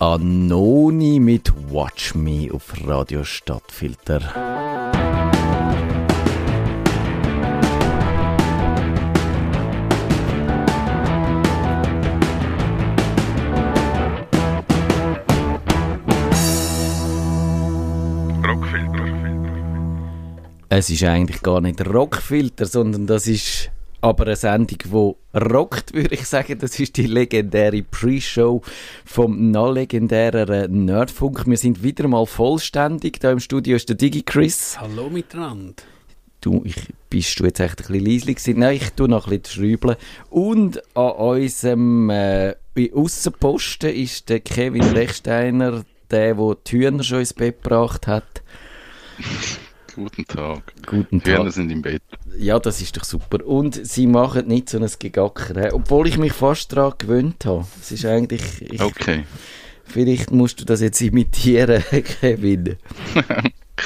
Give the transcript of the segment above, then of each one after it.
Anoni mit Watch Me auf Radio Stadtfilter. Es ist eigentlich gar nicht Rockfilter, sondern das ist aber eine Sendung, die rockt, würde ich sagen. Das ist die legendäre Pre-Show vom noch legendäreren Nerdfunk. Wir sind wieder mal vollständig. Da im Studio ist der DigiChris. Hallo miteinander. Bist du jetzt echt ein bisschen leislich gewesen? Nein, ich tue noch ein bisschen schrübeln. Und an unserem Aussenposten ist der Kevin Rechsteiner, der die Hühner schon ins Bett gebracht hat. Guten Tag. Die Hühner sind im Bett. Ja, das ist doch super. Und sie machen nicht so ein Gegacker, obwohl ich mich fast daran gewöhnt habe. Es ist eigentlich... Okay. Vielleicht musst du das jetzt imitieren, Kevin. Ich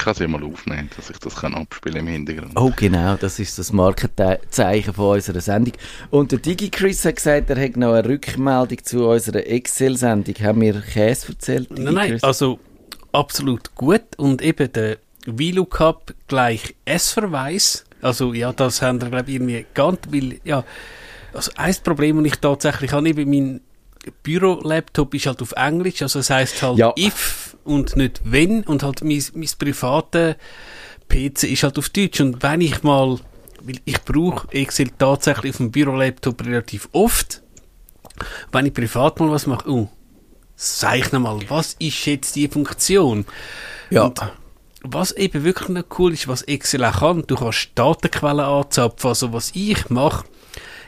kann es ja mal aufnehmen, dass ich das abspielen kann im Hintergrund. Oh genau, das ist das Markenzeichen von unserer Sendung. Und der DigiChris hat gesagt, er hat noch eine Rückmeldung zu unserer Excel-Sendung. Haben wir Käse erzählt? Nein, also absolut gut. Und eben der VLOOKUP gleich S-Verweis. Also, ja, das haben wir, glaube ich, irgendwie ganz, weil, ja, also, ein Problem, das ich tatsächlich habe, eben mein Büro-Laptop ist halt auf Englisch, also, es heisst halt ja. If und nicht wenn, und halt mein privater PC ist halt auf Deutsch, und wenn ich mal, weil ich brauche Excel tatsächlich auf dem Büro-Laptop relativ oft, wenn ich privat mal was mache, sag ich nochmal, was ist jetzt die Funktion? Ja. Und, was eben wirklich noch cool ist, was Excel auch kann, du kannst Datenquellen anzapfen. Also was ich mache,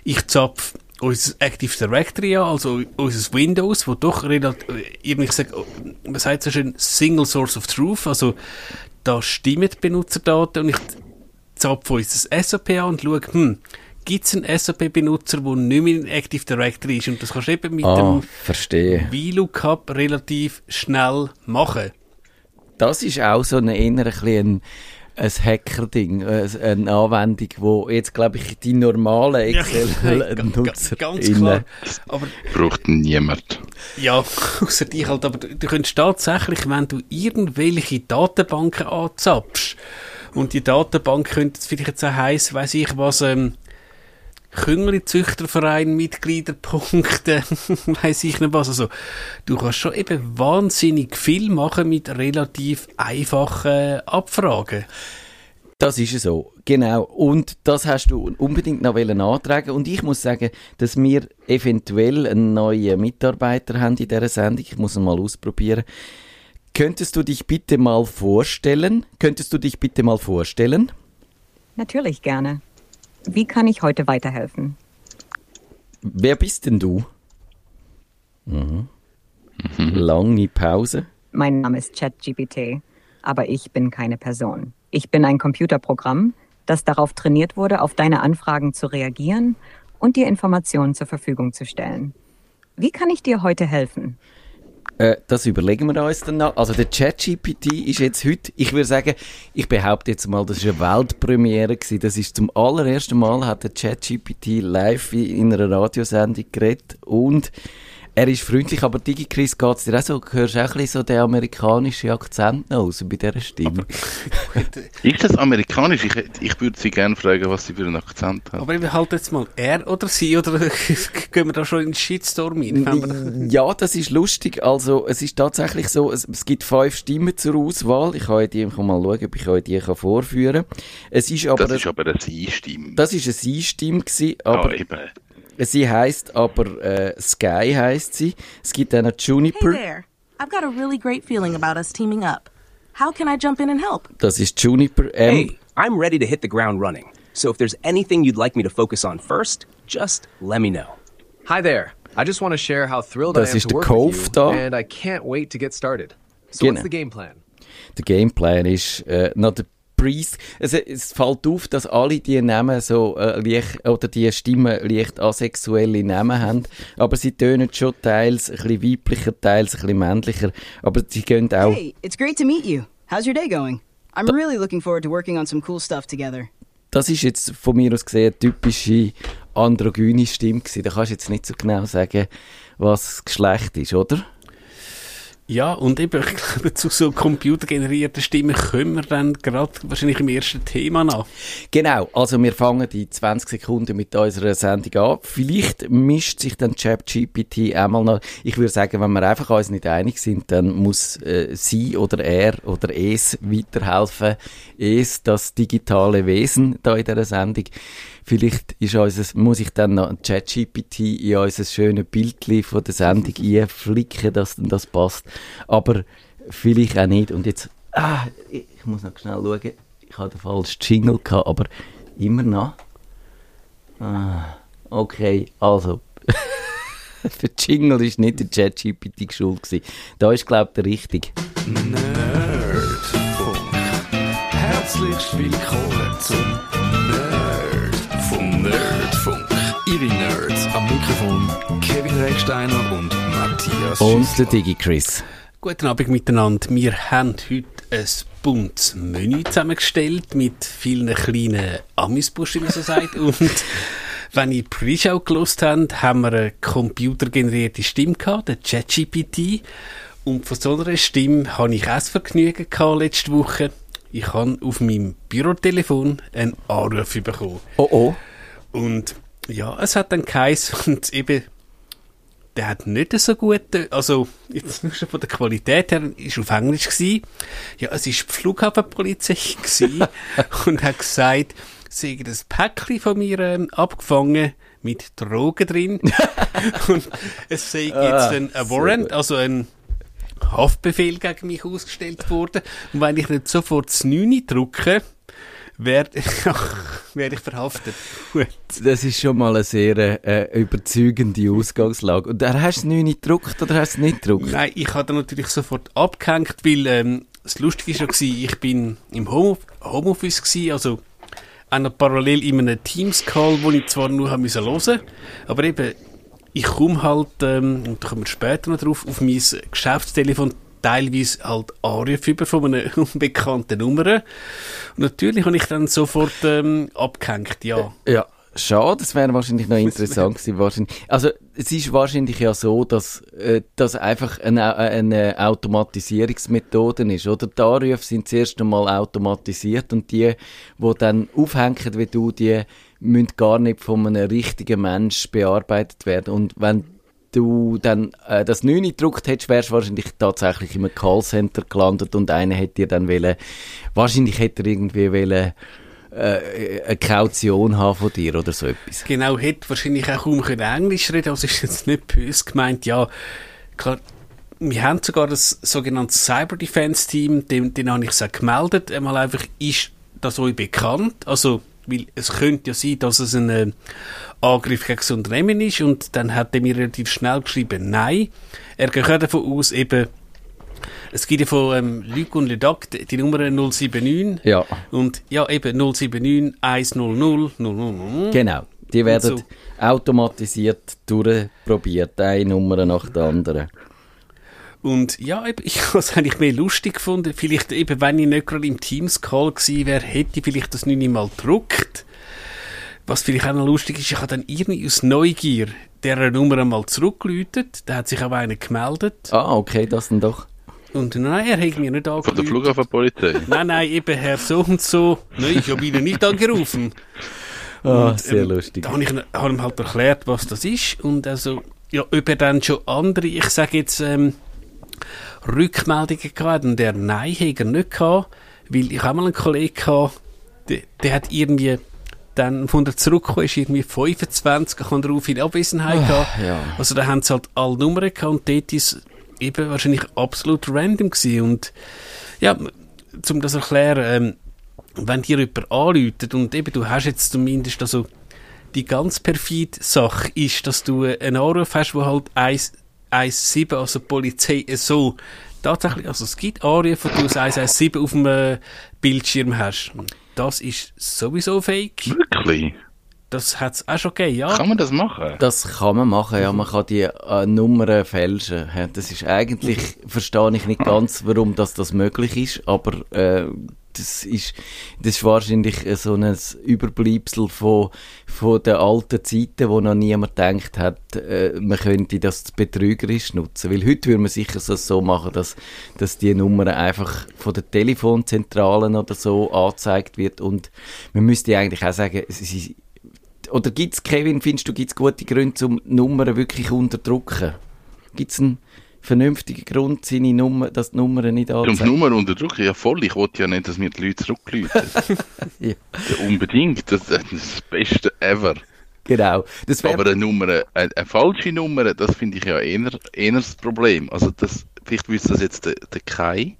ich zapfe unser Active Directory an, also unser Windows, wo doch relativ, ich sage, man sagt so schön, Single Source of Truth, also da stimmen die Benutzerdaten, und ich zapfe unser SAP an und schaue, gibt es einen SAP-Benutzer, der nicht mehr in Active Directory ist, und das kannst du eben mit dem VLOOKUP relativ schnell machen. Das ist auch so ein Hacker-Ding, eine Anwendung, wo jetzt, glaube ich, die normalen Excel-Nutzer... Ja, ganz klar. Aber braucht niemand. Ja, außer dich halt. Aber du könntest tatsächlich, wenn du irgendwelche Datenbanken anzapfst, und die Datenbank könnte jetzt vielleicht jetzt auch heissen, weiss ich was, Küngerli-Züchterverein, Mitgliederpunkte, weiss ich nicht was. Also, du kannst schon eben wahnsinnig viel machen mit relativ einfachen Abfragen. Das ist so, genau. Und das hast du unbedingt noch antragen. Und ich muss sagen, dass wir eventuell einen neuen Mitarbeiter haben in dieser Sendung. Ich muss ihn mal ausprobieren. Könntest du dich bitte mal vorstellen? Natürlich gerne. Wie kann ich heute weiterhelfen? Wer bist denn du? Lange Pause. Mein Name ist ChatGPT, aber ich bin keine Person. Ich bin ein Computerprogramm, das darauf trainiert wurde, auf deine Anfragen zu reagieren und dir Informationen zur Verfügung zu stellen. Wie kann ich dir heute helfen? Das überlegen wir uns dann noch. Also der ChatGPT ist jetzt heute, ich behaupte jetzt mal, das war eine Weltpremiere gewesen. Das ist zum allerersten Mal, hat der ChatGPT live in einer Radiosendung geredet, und er ist freundlich, aber DigiChris, geht es dir auch so? Du hörst auch ein bisschen so den amerikanischen Akzent noch aus bei dieser Stimme. Ist das amerikanisch? Ich würde sie gerne fragen, was sie für einen Akzent hat. Aber halt jetzt mal er oder sie, oder gehen wir da schon in den Shitstorm rein? Ja, das ist lustig. Also es ist tatsächlich so, es gibt 5 Stimmen zur Auswahl. Ich kann mal schauen, ob ich euch die vorführen kann. Das ist aber eine Sie-Stimme. Das war eine Sie-Stimme. Aber ja, eben. Sie heisst aber Sky heisst sie. Es gibt dann Juniper. Hey there. I've got a really great feeling about us teaming up. How can I jump in and help? Das ist Juniper. Hey, I'm ready to hit the ground running. So if there's anything you'd like me to focus on first, just let me know. Hi there. I just want to share how thrilled I am to work with you and I can't wait to get started. So what's the game plan? Der Game Plan ist not the Preis. Es fällt auf, dass alle die Namen so leicht, oder die Stimmen leicht asexuelle Namen haben, aber sie tönen schon teils ein bisschen weiblicher, teils ein bisschen männlicher, aber sie gehen auch... Hey, it's great to meet you. How's your day going? I'm really looking forward to working on some cool stuff together. Das ist jetzt von mir aus gesehen eine typische androgyne Stimme gewesen. Da kannst du jetzt nicht so genau sagen, was das Geschlecht ist, oder? Ja, und eben, ich glaube, zu so computergenerierten Stimmen kommen wir dann gerade wahrscheinlich im ersten Thema an. Genau, also wir fangen in 20 Sekunden mit unserer Sendung an. Vielleicht mischt sich dann ChatGPT einmal noch. Ich würde sagen, wenn wir einfach uns nicht einig sind, dann muss sie oder er oder es weiterhelfen. Es, das digitale Wesen da in dieser Sendung. Vielleicht ist muss ich dann noch ein ChatGPT in unser schönes Bildchen von der Sendung einflicken, dass dann das passt. Aber vielleicht auch nicht. Und jetzt, ich muss noch schnell schauen. Ich hatte den falschen Jingle gehabt, aber immer noch. Okay, also. Der Jingle ist nicht der ChatGPT schuld gewesen. Da ist, glaube ich, der richtige. Nerdfunk. Herzlich willkommen zum Nerdfunk. Ihre Nerds am Mikrofon Kevin Rechsteiner und Matthias Schüssler. Und der DigiChris. Guten Abend miteinander. Wir haben heute ein buntes Menü zusammengestellt mit vielen kleinen Amüsbuschen, wie man so sagt. Und wenn ihr Pre-Show gehört habt, haben wir eine computergenerierte Stimme gehabt, den ChatGPT. Und von so einer Stimme hatte ich auch das Vergnügen letzte Woche. Ich habe auf meinem Bürotelefon einen Anruf bekommen. Oh oh. Und ja, es hat dann geheißen, und eben, der hat nicht so gute, also jetzt nicht schon von der Qualität her, ist auf Englisch gewesen. Ja, es war die Flughafenpolizei gewesen und hat gesagt, sie haben das Päckchen von mir abgefangen mit Drogen drin und es sei jetzt ein Warrant, also ein Haftbefehl gegen mich ausgestellt worden und wenn ich nicht sofort das 9 drücke, werde ich verhaftet. Gut. Das ist schon mal eine sehr überzeugende Ausgangslage. Und hast du es nicht gedruckt oder hast du es nicht gedruckt? Nein, ich habe natürlich sofort abgehängt, weil das Lustige war, ich bin im Homeoffice gewesen, also parallel in einem Teams-Call, wo ich zwar nur hören musste, aber eben, ich komme halt, und da kommen wir später noch drauf, auf mein Geschäftstelefon teilweise halt Anrufe über von einer unbekannten Nummer. Und natürlich habe ich dann sofort abgehängt, ja. Ja, schade, das wäre wahrscheinlich noch interessant gewesen. Also es ist wahrscheinlich ja so, dass das einfach eine Automatisierungsmethode ist, oder? Die Anrufe sind zuerst einmal automatisiert und die dann aufhängen, wie du, die müssen gar nicht von einem richtigen Mensch bearbeitet werden. Und wenn du dann das 9 gedruckt hättest, wärst du wahrscheinlich tatsächlich in einem Callcenter gelandet und einer hätte dir dann eine Kaution haben von dir oder so etwas. Genau, hätte wahrscheinlich auch kaum Englisch reden können, also ist jetzt nicht böse gemeint, ja, klar. Wir haben sogar das sogenannte Cyber-Defense-Team, den habe ich es auch gemeldet, einmal einfach, ist das euch bekannt, also weil es könnte ja sein, dass es ein Angriff gegen das Unternehmen ist und dann hat er mir relativ schnell geschrieben, nein. Er geht davon aus, eben, es gibt ja von Luc und Ledac die Nummer 079 ja. Und ja eben 079 100 000. Genau, die werden so automatisiert durchprobiert, eine Nummer nach der anderen. Und ja, ich habe es eigentlich mehr lustig gefunden. Vielleicht eben, wenn ich nicht gerade im Teams-Call gewesen wäre, hätte ich vielleicht das 9 Mal gedruckt. Was vielleicht auch noch lustig ist, ich habe dann irgendwie aus Neugier dieser Nummer einmal zurückgeläutet. Da hat sich auch einer gemeldet. Ah, okay, das dann doch. Und nein, er hat mir nicht angerufen. Von der Flughafenpolizei? Nein, eben Herr so und so. Nein, ich habe ihn nicht angerufen. Ah, oh, sehr lustig. Da habe ich ihm halt erklärt, was das ist. Und also, ja, ob er dann schon andere, ich sage jetzt, Rückmeldungen gehabt und der nein, hat er nicht gehabt, weil ich auch mal einen Kollegen hatte, der hat irgendwie dann, von der zurückgekommen ist, irgendwie 25 und darauf in Abwesenheit gehabt. Ja. Also da haben sie halt alle Nummern gehabt und dort ist eben wahrscheinlich absolut random gewesen. Und ja, um das zu erklären, wenn dir jemand anruft und eben du hast jetzt zumindest, also die ganz perfide Sache ist, dass du einen Anruf hast, wo halt 117, also die Polizei, so tatsächlich, also es gibt Anrufe, die du das 117 auf dem Bildschirm hast. Das ist sowieso fake. Wirklich? Das hat es auch schon gegeben, ja. Kann man das machen? Das kann man machen, ja. Man kann die Nummern fälschen. Das ist eigentlich, verstehe ich nicht ganz, warum das möglich ist, aber das ist wahrscheinlich so ein Überbleibsel von den alten Zeiten, wo noch niemand gedacht hat, man könnte das betrügerisch nutzen. Weil heute würde man sicher so machen, dass die Nummern einfach von den Telefonzentralen oder so angezeigt wird. Und man müsste eigentlich auch sagen, oder gibt's, Kevin, findest du, gibt's gute Gründe, um Nummern wirklich unterdrücken? Gibt's einen vernünftigen Grund, dass die Nummern nicht anzeigen? Um die Nummern unterdrücken? Ja, voll. Ich wollte ja nicht, dass mir die Leute zurückläuten. Ja. Ja, unbedingt. Das ist das Beste ever. Genau. Aber eine falsche Nummer, das finde ich ja eher das Problem. Also das, vielleicht wüsste das jetzt der Kai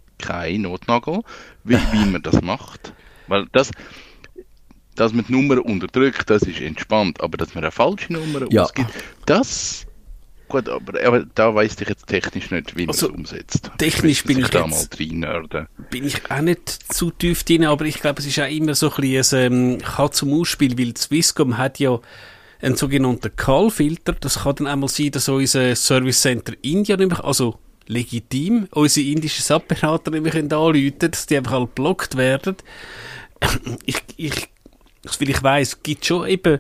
Notnagel, wie man das macht. Weil das... Dass man die Nummer unterdrückt, das ist entspannt. Aber dass man eine falsche Nummer ausgibt, das... Gut, aber da weiss ich jetzt technisch nicht, wie man es umsetzt. Technisch bin ich auch nicht zu tief drin, aber ich glaube, es ist auch immer so ein bisschen ein Katz zum Ausspiel, weil Swisscom hat ja einen sogenannten Call-Filter. Das kann dann einmal sein, dass unser Service Center India nämlich, also legitim, unsere indischen Subberater nämlich anrufen, dass die einfach halt blockt werden. Weil ich weiss, es gibt schon eben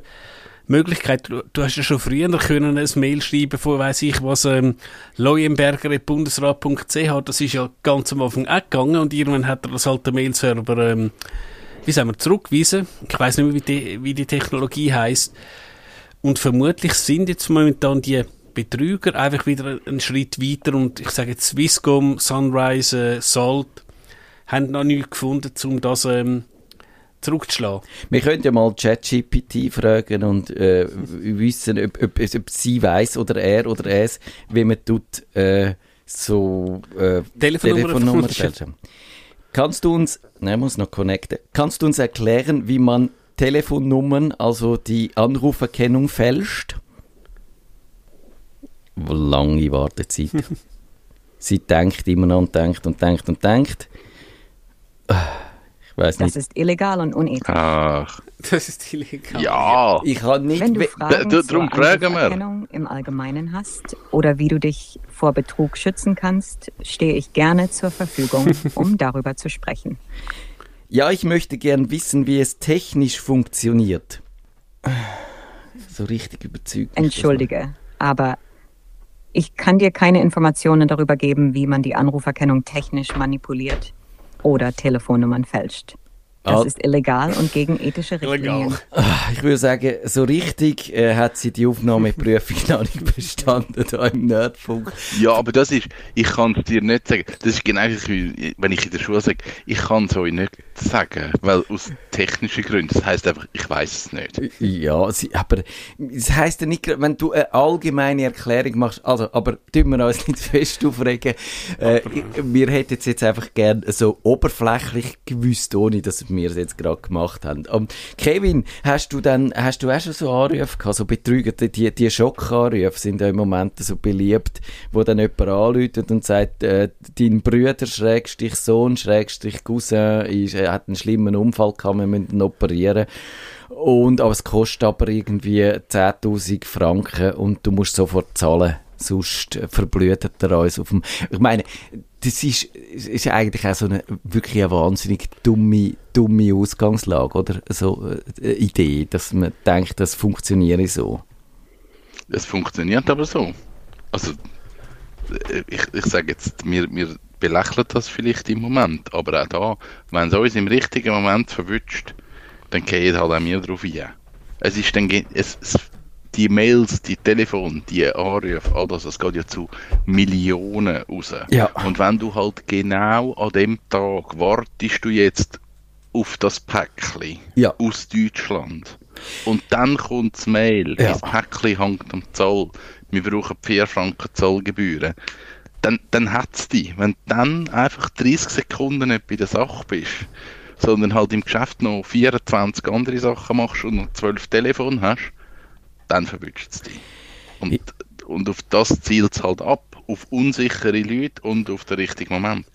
Möglichkeiten. Du hast ja schon früher können ein Mail schreiben von, weiss ich was, leuenberger.bundesrat.ch. Das ist ja ganz am Anfang auch gegangen und irgendwann hat er das halt den Mail-Server, zurückgewiesen. Ich weiss nicht mehr, wie die Technologie heisst. Und vermutlich sind jetzt momentan die Betrüger einfach wieder einen Schritt weiter und ich sage jetzt Swisscom, Sunrise, Salt haben noch nichts gefunden, um das... zurückzuschlagen. Wir können ja mal ChatGPT fragen und wissen, ob sie weiss oder er oder es, wie man tut, Telefonnummer fälschen. Kannst du uns erklären, wie man Telefonnummern, also die Anruferkennung, fälscht? Lange Wartezeit. Sie denkt immer noch und denkt. Das ist illegal und unethisch. Ach. Das ist illegal. Ja. Ich kann nicht... Wenn du Fragen zur Anruferkennung im Allgemeinen hast oder wie du dich vor Betrug schützen kannst, stehe ich gerne zur Verfügung, um darüber zu sprechen. Ja, ich möchte gern wissen, wie es technisch funktioniert. So richtig überzeugt. Entschuldige, aber ich kann dir keine Informationen darüber geben, wie man die Anruferkennung technisch manipuliert oder Telefonnummern fälscht. Das ist illegal und gegen ethische Richtlinien. Ich würde sagen, so richtig hat sie die Aufnahmeprüfung noch nicht bestanden, da im Nerdfunk. Ja, aber das ist, ich kann es dir nicht sagen. Das ist genau wie, wenn ich in der Schule sage, ich kann es euch nicht sagen, weil aus technischen Gründen, das heisst einfach, ich weiss es nicht. Ja, aber es heisst ja nicht, wenn du eine allgemeine Erklärung machst, also, aber tun wir uns nicht fest aufregen, wir hätten es jetzt einfach gerne so oberflächlich gewusst, ohne dass wir es jetzt gerade gemacht haben. Kevin, hast du auch schon so Anrufe gehabt, so Betrüger, die Schockanrufe sind ja im Moment so beliebt, wo dann jemand anruft und sagt, dein Bruder, Schrägstrich Sohn, Schrägstrich Cousin, hat einen schlimmen Unfall gehabt, wir müssen ihn operieren. Aber es kostet aber irgendwie 10'000 Franken und du musst sofort zahlen. Sonst verblüht er uns auf dem... Ich meine, das ist eigentlich auch so eine wahnsinnig dumme Ausgangslage, oder? So eine Idee, dass man denkt, das funktioniere so. Es funktioniert aber so. Also, ich sage jetzt, wir belächeln das vielleicht im Moment, aber auch da, wenn es uns im richtigen Moment verwünscht, dann gehen halt auch wir drauf ein. Es ist dann... Die Mails, die Telefone, die Anrufe, all das geht ja zu Millionen raus. Ja. Und wenn du halt genau an dem Tag wartest du jetzt auf das Päckchen aus Deutschland und dann kommt das Mail, das Päckchen hängt am Zoll, wir brauchen 4 Franken Zollgebühren, dann hat es dich. Wenn du dann einfach 30 Sekunden nicht bei der Sache bist, sondern halt im Geschäft noch 24 andere Sachen machst und noch 12 Telefone hast, dann verwünscht es dich. Und auf das zielt es halt ab. Auf unsichere Leute und auf den richtigen Moment.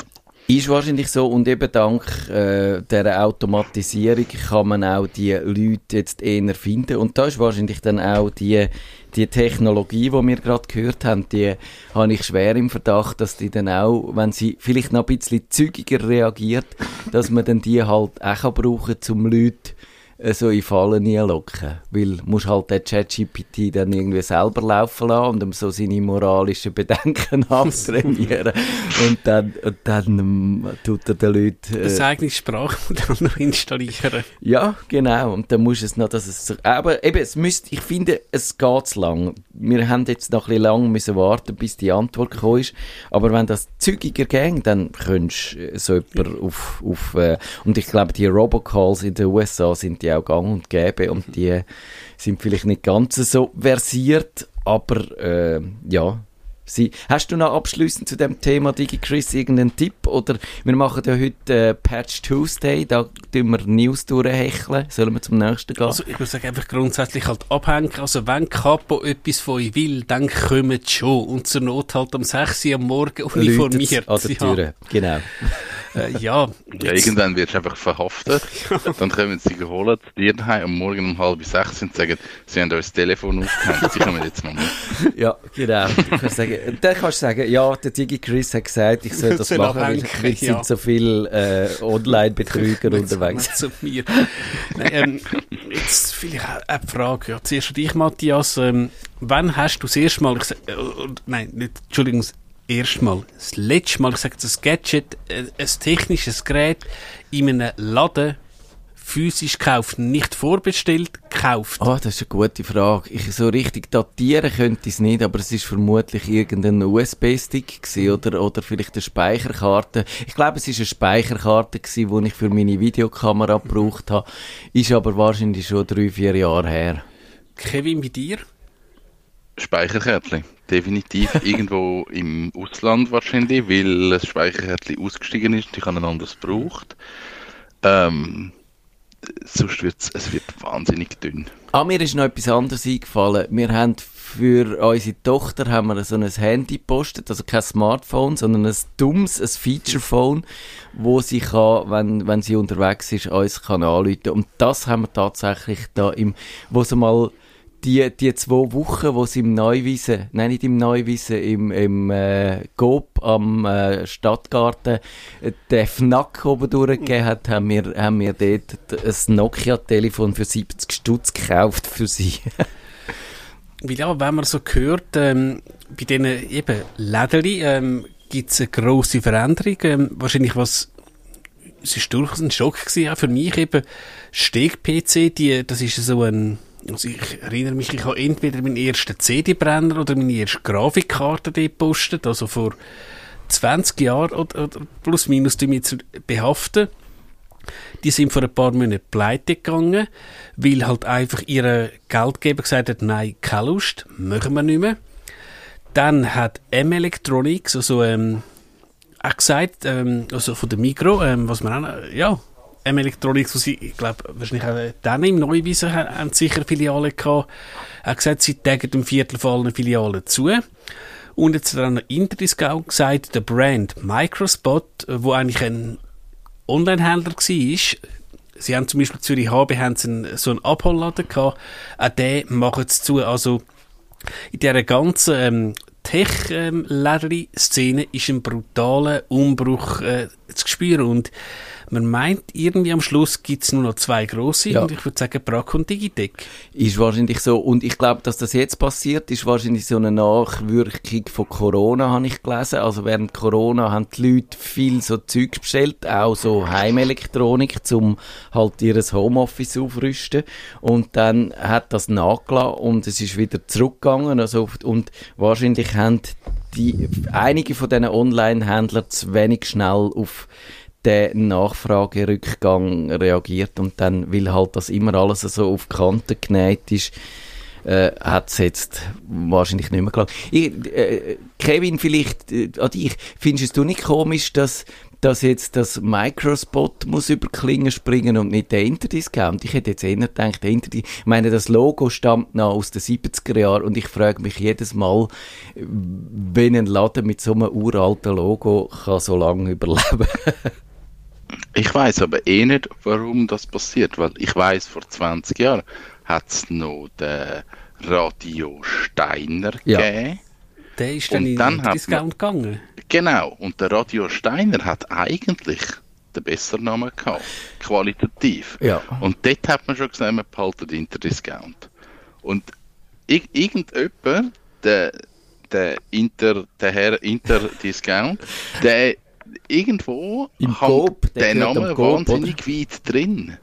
Ist wahrscheinlich so, und eben dank dieser Automatisierung kann man auch die Leute jetzt eher finden, und da ist wahrscheinlich dann auch die Technologie, die wir gerade gehört haben, die habe ich schwer im Verdacht, dass die dann auch, wenn sie vielleicht noch ein bisschen zügiger reagiert, dass man dann die halt auch brauchen kann, um Leute so in Fallen hineinlocken. Weil du musst halt den ChatGPT dann irgendwie selber laufen lassen und ihm so seine moralischen Bedenken abtrainieren. Und dann tut er den Leuten... das eigene Sprachmodell noch installieren. Ja, genau. Und dann musst du es noch... aber eben, es müsste, ich finde, es geht zu lang. Wir haben jetzt noch ein bisschen lang müssen warten, bis die Antwort gekommen ist. Aber wenn das zügiger ging, dann könntest du so jemanden auf... und ich glaube, die Robocalls in den USA sind ja auch gang und gäbe, und die sind vielleicht nicht ganz so versiert, aber ja. Hast du noch abschliessend zu dem Thema DigiChris irgendeinen Tipp? Oder wir machen ja heute Patch Tuesday, da tun wir News durchhecheln. Sollen wir zum nächsten gehen? Also ich würde sagen, einfach grundsätzlich halt abhängen. Also wenn Capo etwas von euch will, dann kommt schon. Und zur Not halt am 6 Uhr am Morgen uniformiert. An der Tür, ja. Genau. Ja, irgendwann wirst du einfach verhaftet. Dann kommen sie geholt zu dir daheim am Morgen um 5:30 und sagen, sie haben euch das Telefon aufgehängt, sie kommen jetzt noch mal. Ja, genau. Dann kannst du sagen, ja, der DigiChris hat gesagt, ich soll das machen, weil es sind so viele Online-Betrüger unterwegs. Zu mir. Nein, jetzt vielleicht eine Frage. Ja, zuerst an dich, Matthias. Wann hast du das erste Mal das letzte Mal gesagt, das Gadget, ein technisches Gerät in einem Laden physisch gekauft, nicht vorbestellt, gekauft? Ah, das ist eine gute Frage. Ich so richtig datieren könnte ich es nicht, aber es war vermutlich irgendein USB-Stick gewesen, oder vielleicht eine Speicherkarte. Ich glaube, es war eine Speicherkarte gewesen, die ich für meine Videokamera gebraucht habe. Ist aber wahrscheinlich schon 3-4 Jahre her. Kevin, bei dir? Speicherkärtchen. Definitiv irgendwo im Ausland wahrscheinlich, weil das Speicherkärtchen ausgestiegen ist und ich habe ein anderes gebraucht. Sonst wird es wahnsinnig dünn. Mir ist noch etwas anderes eingefallen. Wir haben für unsere Tochter haben wir so ein Handy gepostet, also kein Smartphone, sondern ein dummes, ein Feature-Phone, wo sie kann, wenn sie unterwegs ist, uns kann anrufen. Und das haben wir tatsächlich da wo sie mal die 2 Wochen, wo sie im GoP am Stadtgarten den FNAC oben durchgegeben hat, haben wir dort ein Nokia-Telefon für 70 Stutz gekauft für sie. Weil ja, wenn man so hört, bei diesen eben Lädeli gibt es eine grosse Veränderung. Wahrscheinlich es war durchaus ein Schock gewesen, auch für mich eben. Steg-PC, das ist so ein... Also ich erinnere mich, ich habe entweder meinen ersten CD-Brenner oder meine erste Grafikkarte gepostet, also vor 20 Jahren oder plus minus, die mich zu behaften. Die sind vor ein paar Monaten pleite gegangen, weil halt einfach ihre Geldgeber gesagt hat, nein, keine Lust, machen wir nicht mehr. Dann hat M-Electronics, also auch gesagt, also von der Micro, was man auch, ja, M-Electronics, wo sie, ich glaube, wahrscheinlich auch dann im Neuwiesen haben sicher Filialen gehabt. Er hat gesagt, sie tägen dem 1/4 Filialen zu. Und jetzt hat er noch Interdiscount gesagt, der Brand Microspot, wo eigentlich ein Online-Händler war, sie haben zum Beispiel Zürich HB so einen Abhollladen gehabt, auch den machen sie zu. Also in dieser ganzen Tech-Lädeli-Szene ist ein brutaler Umbruch zu spüren, und man meint, irgendwie am Schluss gibt es nur noch 2 grosse, ja. Und ich würde sagen, Brack und Digitec. Ist wahrscheinlich so, und ich glaube, dass das jetzt passiert, ist wahrscheinlich so eine Nachwirkung von Corona, habe ich gelesen. Also während Corona haben die Leute viel so Zeug bestellt, auch so Heimelektronik, um halt ihr Homeoffice aufrüsten, und dann hat das nachgelassen und es ist wieder zurückgegangen, also, und wahrscheinlich haben einige von diesen Online-Händlern zu wenig schnell auf der Nachfragerückgang reagiert, und dann, weil halt das immer alles so auf die Kante genäht ist, hat es jetzt wahrscheinlich nicht mehr gelangt. Kevin, vielleicht an dich. Findest du nicht komisch, dass dass jetzt das Microspot muss über die Klinge springen und nicht der Interdiscount. Ich hätte jetzt eher gedacht, ich meine, das Logo stammt noch aus den 70er Jahren und ich frage mich jedes Mal, wenn ein Laden mit so einem uralten Logo kann so lange überleben. Ich weiss aber eh nicht, warum das passiert, weil ich weiss, vor 20 Jahren hat es noch den Radio Steiner gegeben. Der ist dann in den Discount gegangen. Genau, und der Radio Steiner hat eigentlich den besseren Namen gehabt, qualitativ. Ja. Und dort hat man schon gesagt, man behaltet Interdiscount. Und irgendjemand, der Herr Interdiscount, der irgendwo hat der Name wahnsinnig weit drin.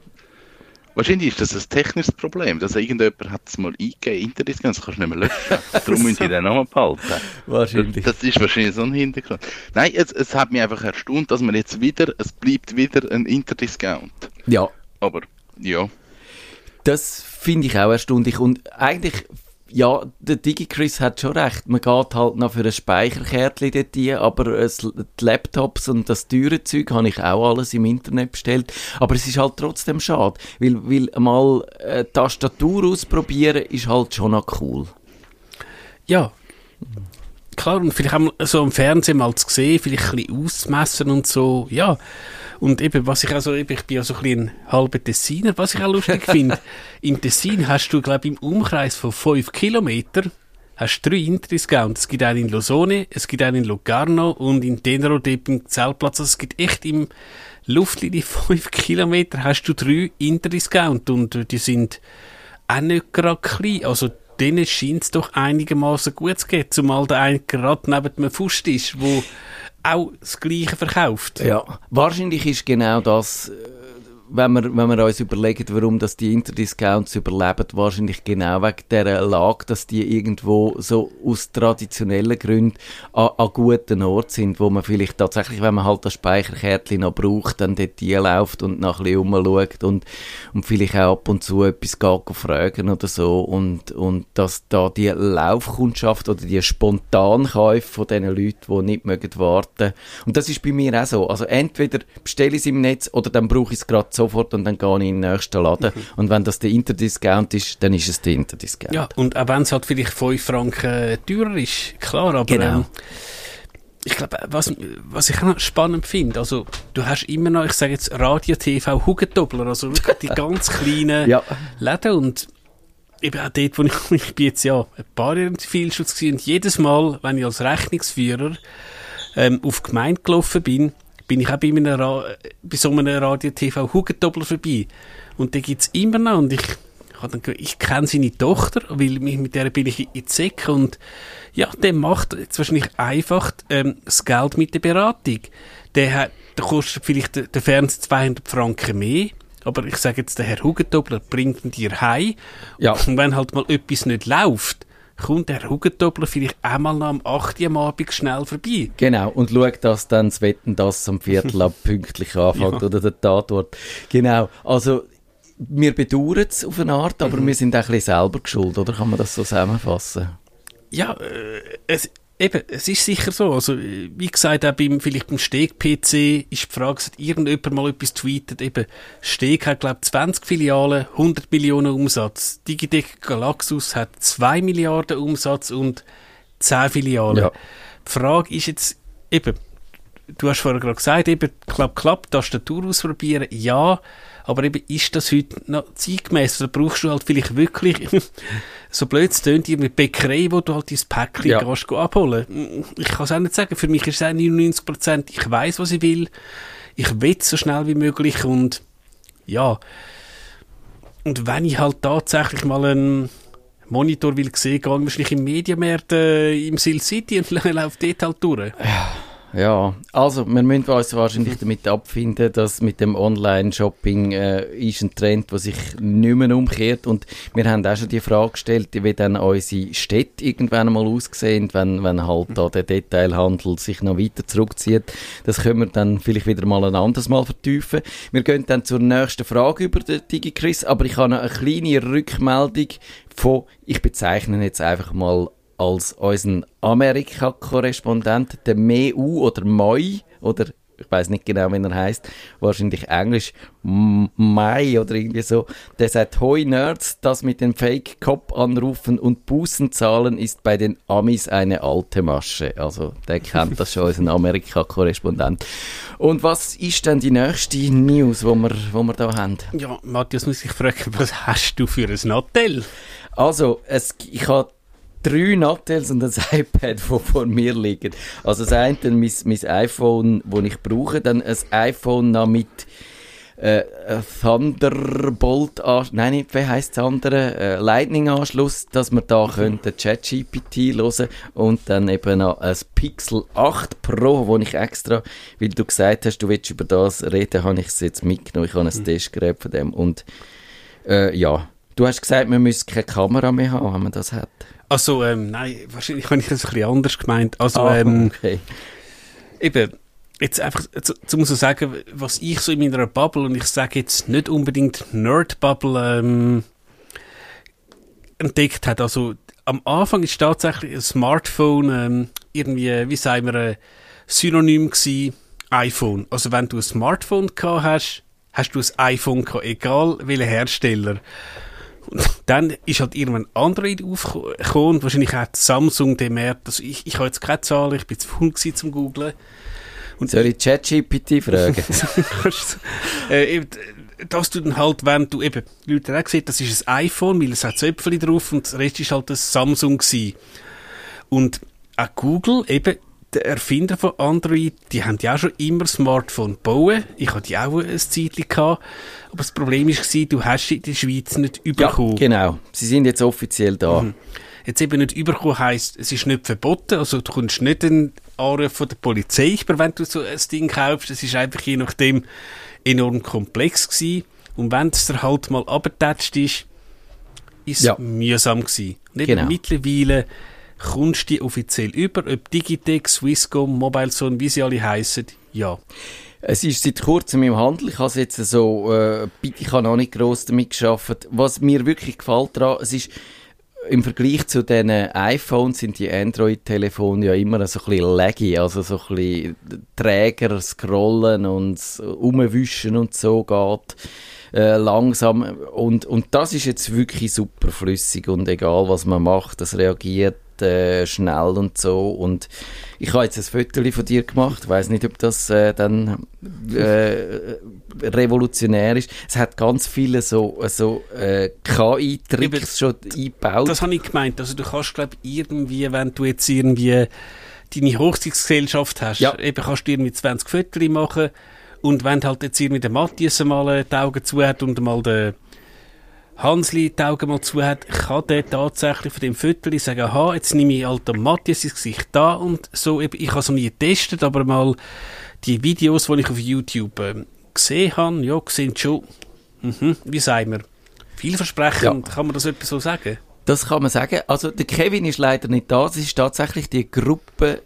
Wahrscheinlich ist das ein technisches Problem, dass irgendjemand hat es mal eingegeben, Interdiscount, das kannst du nicht mehr löschen. Darum müssen die den Namen behalten. Wahrscheinlich. Das ist wahrscheinlich so ein Hintergrund. Nein, es hat mich einfach erstaunt, dass man jetzt wieder ein Interdiscount. Ja. Aber, ja. Das finde ich auch erstaunlich und eigentlich... Ja, der DigiChris hat schon recht. Man geht halt noch für ein Speicherkärtchen dort rein, aber die Laptops und das teure Zeug habe ich auch alles im Internet bestellt. Aber es ist halt trotzdem schade, weil mal eine Tastatur ausprobieren ist halt schon noch cool. Ja, klar. Und vielleicht auch so im Fernsehen mal zu sehen, vielleicht ein bisschen auszumessen und so, ja. Und eben, was ich auch so, ich bin ja so ein bisschen ein halber Tessiner, was ich auch lustig finde. Im Tessin hast du, glaube ich, im Umkreis von 5 Kilometern hast 3 Interdiscounts. Es gibt einen in Losone, es gibt einen in Locarno und in Tenero, dort im Zeltplatz. Also es gibt echt im Luftlinie 5 Kilometer hast du 3 Interdiscounts und die sind auch nicht gerade klein. Also denen scheint es doch einigermaßen gut zu gehen, zumal der eine gerade neben dem Fust ist, wo auch das Gleiche verkauft. Ja, wahrscheinlich ist genau das, wenn wir uns überlegen, warum das die Interdiscounts überleben, wahrscheinlich genau wegen dieser Lage, dass die irgendwo so aus traditionellen Gründen an guten Orten sind, wo man vielleicht tatsächlich, wenn man halt das Speicherkärtchen noch braucht, dann dort hinläuft und noch ein bisschen rumschaut und vielleicht auch ab und zu etwas geht fragen oder so und dass da die Laufkundschaft oder die Spontankäufe von diesen Leuten, die nicht mögen warten, und das ist bei mir auch so, also entweder bestelle ich es im Netz oder dann brauche ich es gerade sofort und dann gehe ich in den nächsten Laden. Mhm. Und wenn das der Interdiscount ist, dann ist es der Interdiscount. Ja, und auch wenn es halt vielleicht 5 Franken teurer ist, klar, aber genau. Ich glaube, was ich auch noch spannend finde, also du hast immer noch, ich sage jetzt Radio TV Hugentobler, also wirklich die ganz kleinen Läden und eben auch dort, wo ich bin jetzt ja ein paar Jahre im Zivilschutz gewesen und jedes Mal, wenn ich als Rechnungsführer auf die Gemeinde gelaufen bin ich auch bei so einem Radio TV Hugentobler vorbei. Und den gibt es immer noch. Und ich kenne seine Tochter, weil mit der bin ich in Zeck. Und ja, der macht jetzt wahrscheinlich einfach das Geld mit der Beratung. Der kostet vielleicht der Fernseher 200 Franken mehr. Aber ich sage jetzt, der Herr Hugentobler bringt ihn dir heim. Ja. Und wenn halt mal etwas nicht läuft, kommt der Hugentobler vielleicht einmal noch am 8. am Abend schnell vorbei. Genau, und schaut, dass dann das Wetten, dass am Viertel ab pünktlich anfängt oder der Tatort. Genau, also wir bedauern es auf eine Art, aber wir sind auch ein bisschen selber schuld, oder? Kann man das so zusammenfassen? Ja, es ist sicher so. Also, wie gesagt, auch vielleicht beim Steg-PC ist die Frage, hat irgendjemand mal etwas tweetet, eben, Steg hat, glaube ich, 20 Filialen, 100 Millionen Umsatz. Digitec Galaxus hat 2 Milliarden Umsatz und 10 Filialen. Ja. Die Frage ist jetzt, eben, du hast vorher gerade gesagt, eben, klapp, Tastatur ausprobieren, ja, aber eben, ist das heute noch zeitgemäss? Oder brauchst du halt vielleicht wirklich, so blöd es tönt, mit Bäckerei, wo du halt dein Päckchen gehst abholen. Ich kann es auch nicht sagen. Für mich ist es 99%, ich weiss, was ich will. Ich will es so schnell wie möglich. Und ja. Und wenn ich halt tatsächlich mal einen Monitor will sehen, gehe ich wahrscheinlich im Mediamarkt im Sil City und laufe dort halt durch. Ja. Ja, also wir müssen uns wahrscheinlich damit abfinden, dass mit dem Online-Shopping ist ein Trend, der sich nicht mehr umkehrt, und wir haben auch schon die Frage gestellt, wie dann unsere Städte irgendwann mal aussehen, wenn halt da der Detailhandel sich noch weiter zurückzieht. Das können wir dann vielleicht wieder mal ein anderes Mal vertiefen. Wir gehen dann zur nächsten Frage über den DigiChris, aber ich habe noch eine kleine Rückmeldung von, ich bezeichne jetzt einfach mal als unseren Amerika-Korrespondent, der Meu oder Moi oder ich weiß nicht genau, wie er heißt, wahrscheinlich Englisch, Mai oder irgendwie so, der sagt, «Hoi Nerds, das mit den Fake-Cop anrufen und Bußen zahlen ist bei den Amis eine alte Masche.» Also der kennt das schon, unseren Amerika-Korrespondent. Und was ist denn die nächste News, die wir da haben? Ja, Matthias, muss ich fragen, was hast du für ein Nattel? Also, ich habe 3 Nattels und ein iPad, die vor mir liegen. Also das eine, dann mein iPhone, das ich brauche, dann ein iPhone noch mit Thunderbolt-Anschluss, nein, nicht, wie heisst das andere? Lightning-Anschluss, dass wir da ChatGPT hören können. Und dann eben noch ein Pixel 8 Pro, wo ich extra, weil du gesagt hast, du willst über das reden, habe ich es jetzt mitgenommen. Ich habe ein Testgerät von dem und ja. Du hast gesagt, man müsste keine Kamera mehr haben, wenn man das hat. Also, nein, wahrscheinlich habe ich das ein bisschen anders gemeint. Also, okay. Eben, jetzt einfach, jetzt muss ich sagen, was ich so in meiner Bubble, und ich sage jetzt nicht unbedingt Nerd-Bubble, entdeckt hat. Also, am Anfang ist tatsächlich ein Smartphone irgendwie, wie sagen wir, synonym gewesen, iPhone. Also, wenn du ein Smartphone gehabt hast, hast du ein iPhone gehabt, egal welcher Hersteller. Und dann ist halt irgendwann Android aufgekommen und wahrscheinlich hat Samsung den Markt. Also ich habe jetzt keine Zahlen, ich bin zu faul gewesen zum Googlen. Und soll ich ChatGPT fragen? Dass du dann halt, wenn du eben Leute auch siehst, das ist ein iPhone, weil es hat Zöpfchen drauf und der Rest ist halt ein Samsung gewesen. Und auch Google, eben der Erfinder von Android, die haben ja auch schon immer Smartphone gebaut. Ich hatte die auch ein Zeitchen gehabt. Aber das Problem war, du hast sie in der Schweiz nicht überkommen. Ja, genau. Sie sind jetzt offiziell da. Mhm. Jetzt eben nicht überkommen heisst, es ist nicht verboten. Also du kommst nicht einen Anruf von der Polizei über, wenn du so ein Ding kaufst. Es ist einfach je nachdem enorm komplex gewesen. Und wenn es dir halt mal abgetatscht ist, ist es mühsam gewesen. Und eben mittlerweile kommst du offiziell über, ob Digitec, Swisscom, Mobilezone, wie sie alle heissen, ja. Es ist seit kurzem im Handel, ich habe es jetzt so, ich habe noch nicht gross damit gearbeitet. Was mir wirklich gefällt daran, es ist, im Vergleich zu den iPhones sind die Android-Telefone ja immer so ein bisschen laggy, also so ein bisschen träger, scrollen und rumwischen und so geht. Langsam und das ist jetzt wirklich super flüssig und egal was man macht, das reagiert schnell und so. Und ich habe jetzt ein Foto von dir gemacht. Ich weiss nicht, ob das dann revolutionär ist. Es hat ganz viele so KI-Tricks schon eingebaut. Das habe ich gemeint. Also du kannst, glaube ich, irgendwie, wenn du jetzt irgendwie deine Hochzeitsgesellschaft hast, eben kannst du irgendwie 20 Fotos machen. Und wenn halt jetzt irgendwie der Matthias mal die Augen zu hat und mal der Hansli die Augen mal zu hat, kann der tatsächlich von dem Viertel sagen, aha, jetzt nehme ich halt den Matthias ins Gesicht da und so. Ich habe es noch nie getestet, aber mal die Videos, die ich auf YouTube gesehen habe, ja, sehen schon, wie sagen wir, vielversprechend, kann man das etwas so sagen? Das kann man sagen. Also der Kevin ist leider nicht da, es ist tatsächlich die Gruppe,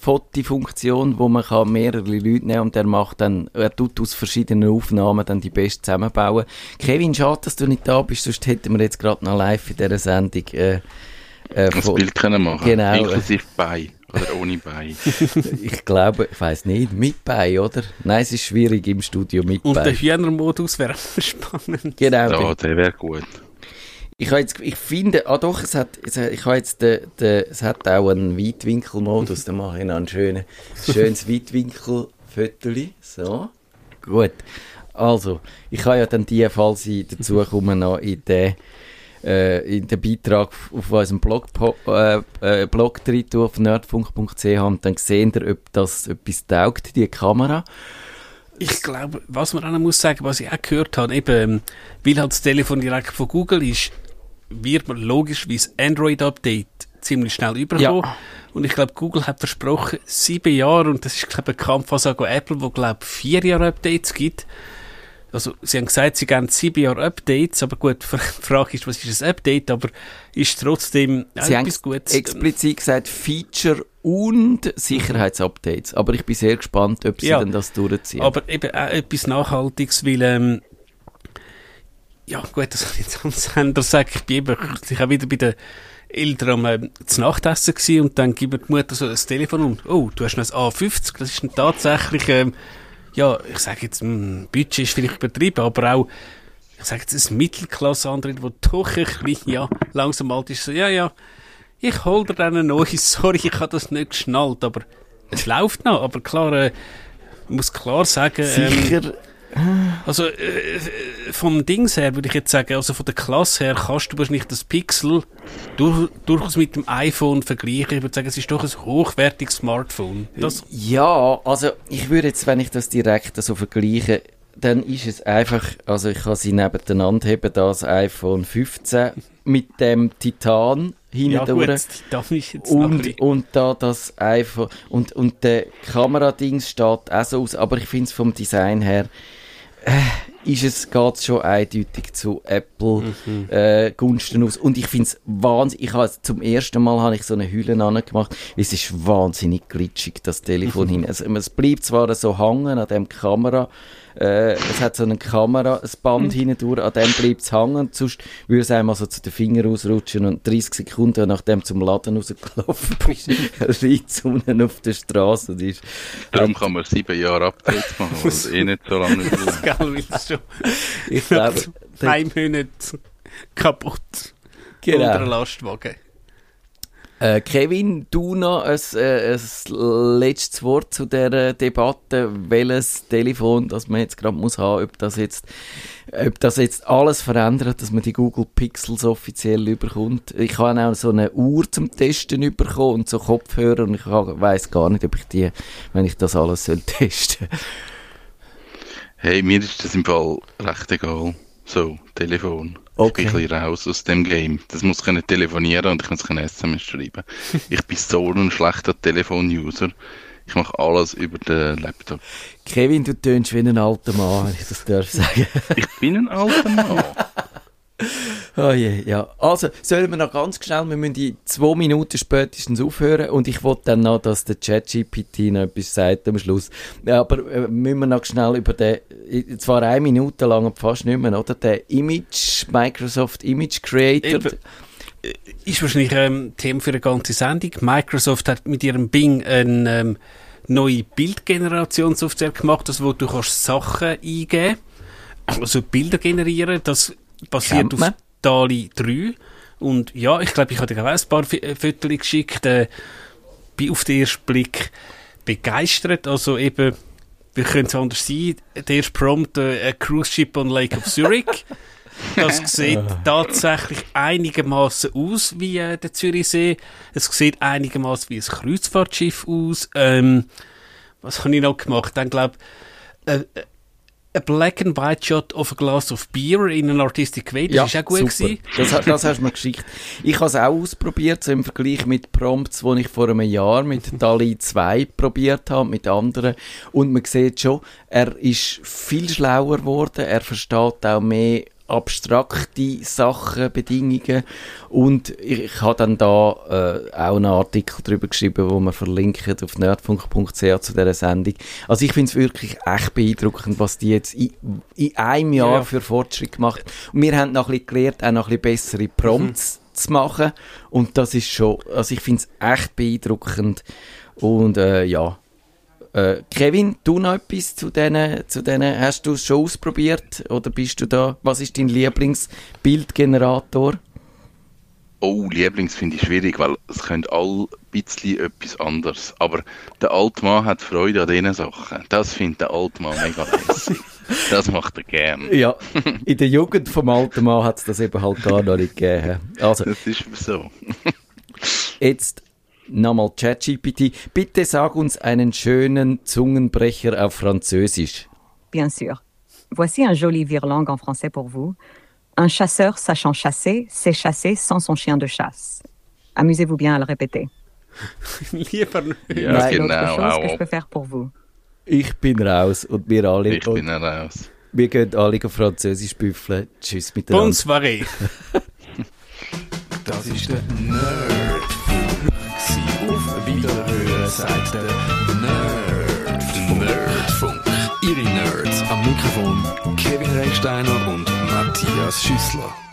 Fotofunktion, wo man kann mehrere Leute nehmen und er tut aus verschiedenen Aufnahmen dann die besten zusammenbauen. Kevin, schade, dass du nicht da bist, sonst hätten wir jetzt gerade noch live in dieser Sendung das Bild können machen. Genau. Inklusive Bein oder ohne Bein. Ich glaube, ich weiss nicht, mit Bein, oder? Nein, es ist schwierig im Studio mit Bein. Und der Hühnermodus wäre spannend. Genau. Ja, der wäre gut. Es hat auch einen Weitwinkelmodus, dann mache ich noch ein schönes Weitwinkel-Föteli, so, gut. Also, ich kann ja dann die, falls ich dazu komme, noch in den Beitrag auf unserem Blog drin tun, auf nerdfunk.ch, und dann seht ihr, ob das etwas taugt, die Kamera. Ich glaube, was man auch noch muss sagen, was ich auch gehört habe, eben, weil halt das Telefon direkt von Google ist, wird man logisch wie das Android-Update ziemlich schnell überkommen. Ja. Und ich glaube, Google hat versprochen 7 Jahre, und das ist, glaube ich, ein Kampfansage von Apple, wo, glaube ich, 4 Jahre Updates gibt. Also, sie haben gesagt, sie geben 7 Jahre Updates, aber gut, die Frage ist, was ist ein Update, aber ist trotzdem etwas Gutes. Sie haben explizit gesagt, Feature und Sicherheitsupdates, aber ich bin sehr gespannt, ob sie denn das durchziehen. Aber eben auch etwas Nachhaltiges, weil ja, gut, das kann ich jetzt am Sender sagen, ich bin eben kürzlich auch wieder bei der Eltern zu Nachtessen gewesen und dann gibt die Mutter so das Telefon und oh, du hast noch ein A50, das ist dann tatsächlich, ja, ich sage jetzt, Budget ist vielleicht übertrieben, aber auch, ich sage jetzt, ein Mittelklasse-Android, wo doch ein bisschen, ja, langsam alt ist, so, ja, ich hol dir dann ein neues, sorry, ich habe das nicht geschnallt, aber es läuft noch, aber klar, ich muss klar sagen, sicher. Also vom Dings her würde ich jetzt sagen, also von der Klasse her kannst du wahrscheinlich das Pixel durchaus mit dem iPhone vergleichen. Ich würde sagen, es ist doch ein hochwertiges Smartphone. Das ja, also ich würde jetzt, wenn ich das direkt so vergleiche, dann ist es einfach, also ich kann sie nebeneinander heben, das iPhone 15 mit dem Titan hinten durch. Ja, und da das iPhone und der Kameradings steht auch so aus, aber ich finde es vom Design her geht es schon eindeutig zu Apple Gunsten aus. Und ich finde es wahnsinnig, zum ersten Mal habe ich so eine Hülle gemacht. Es ist wahnsinnig glitschig, das Telefon hin. Also, es bleibt zwar so hängen an dem Kamera, es hat so eine Kamera, ein Band hindurch, an dem bleibt es hängen, sonst würde es einmal so zu den Fingern ausrutschen und 30 Sekunden nachdem zum Laden rausgelaufen bist, liegt es unten auf der Straße und ist... Darum kann man 7 Jahre Updates machen, weil es nicht so lange ist. Geil, schon. Ich glaube, 2 Monate kaputt. Genau. Unter Lastwagen. Kevin, du noch ein letztes Wort zu dieser Debatte, welches Telefon, das man jetzt gerade muss haben, ob das jetzt alles verändert, dass man die Google Pixels offiziell überkommt. Ich habe auch so eine Uhr zum Testen überkommen und so Kopfhörer und ich weiss gar nicht, ob ich die, wenn ich das alles testen soll. Hey, mir ist das im Fall recht egal. So, Telefon. Okay. Ich bin ein bisschen raus aus dem Game. Das muss können telefonieren und ich muss können SMS schreiben. Ich bin so ein schlechter Telefon-User. Ich mache alles über den Laptop. Kevin, du tönst wie ein alter Mann, wenn ich das darf sagen. Ich bin ein alter Mann. Oh je, ja. Also, sollen wir noch ganz schnell, wir müssen in 2 Minuten spätestens aufhören und ich wollte dann noch, dass der ChatGPT noch etwas sagt am Schluss. Aber müssen wir noch schnell über den, zwar 1 Minute lang, fast nicht mehr, oder? Der Microsoft Image Creator. Ist wahrscheinlich ein Thema für eine ganze Sendung. Microsoft hat mit ihrem Bing eine neue Bildgenerationssoftware gemacht, wo du kannst Sachen eingeben, also Bilder generieren, das basiert auf DALL-E 3. Und ja, ich glaube, ich habe dir auch ein paar Fotos geschickt. Bin auf den ersten Blick begeistert. Also eben, wir können es anders sein. Der erste Prompt, a Cruise Ship on Lake of Zurich. Das sieht tatsächlich einigermaßen aus wie der Zürichsee. Es sieht einigermaßen wie ein Kreuzfahrtschiff aus. Was habe ich noch gemacht? Dann glaube ich, a black and white shot of a glass of beer in an artistic way, das ist auch gut gewesen. Das hast du mir geschickt. Ich habe es auch ausprobiert, so im Vergleich mit Prompts, die ich vor einem Jahr mit DALL-E 2 probiert habe, mit anderen. Und man sieht schon, er ist viel schlauer geworden, er versteht auch mehr abstrakte Sachen, Bedingungen. Und ich habe dann da auch einen Artikel darüber geschrieben, wo wir verlinken auf nerdfunk.ch zu dieser Sendung. Also ich finde es wirklich echt beeindruckend, was die jetzt in einem Jahr für Fortschritt gemacht. Und wir haben noch ein bisschen gelernt, auch noch ein bisschen bessere Prompts zu machen. Und das ist schon, also ich finde es echt beeindruckend. Und Kevin, du noch etwas zu denen? Hast du es schon ausprobiert? Oder bist du da? Was ist dein Lieblingsbildgenerator? Oh, Lieblings finde ich schwierig, weil es können alle ein bisschen etwas anderes. Aber der Altmann hat Freude an diesen Sachen. Das findet der Altmann mega lässig. Das macht er gern. Ja, in der Jugend vom alten Mann hat es das eben halt gar noch nicht gegeben. Also, das ist so. Jetzt nochmal ChatGPT. Bitte sag uns einen schönen Zungenbrecher auf Französisch. Bien sûr. Voici un joli virlangue en français pour vous. Un chasseur sachant chasser, sait chasser sans son chien de chasse. Amusez-vous bien à le répéter. Lieber nicht. Ja, nein, genau. Chose que je peux faire pour vous. Ich bin raus und wir alle. Ich bin raus. Wir gehen alle auf Französisch büffeln. Tschüss miteinander. Bonne soirée. Das ist der Nerdfunk. Auf Wiederhören sagt der Nerdfunk. Ihre Nerds am Mikrofon Kevin Rechsteiner und Matthias Schüssler.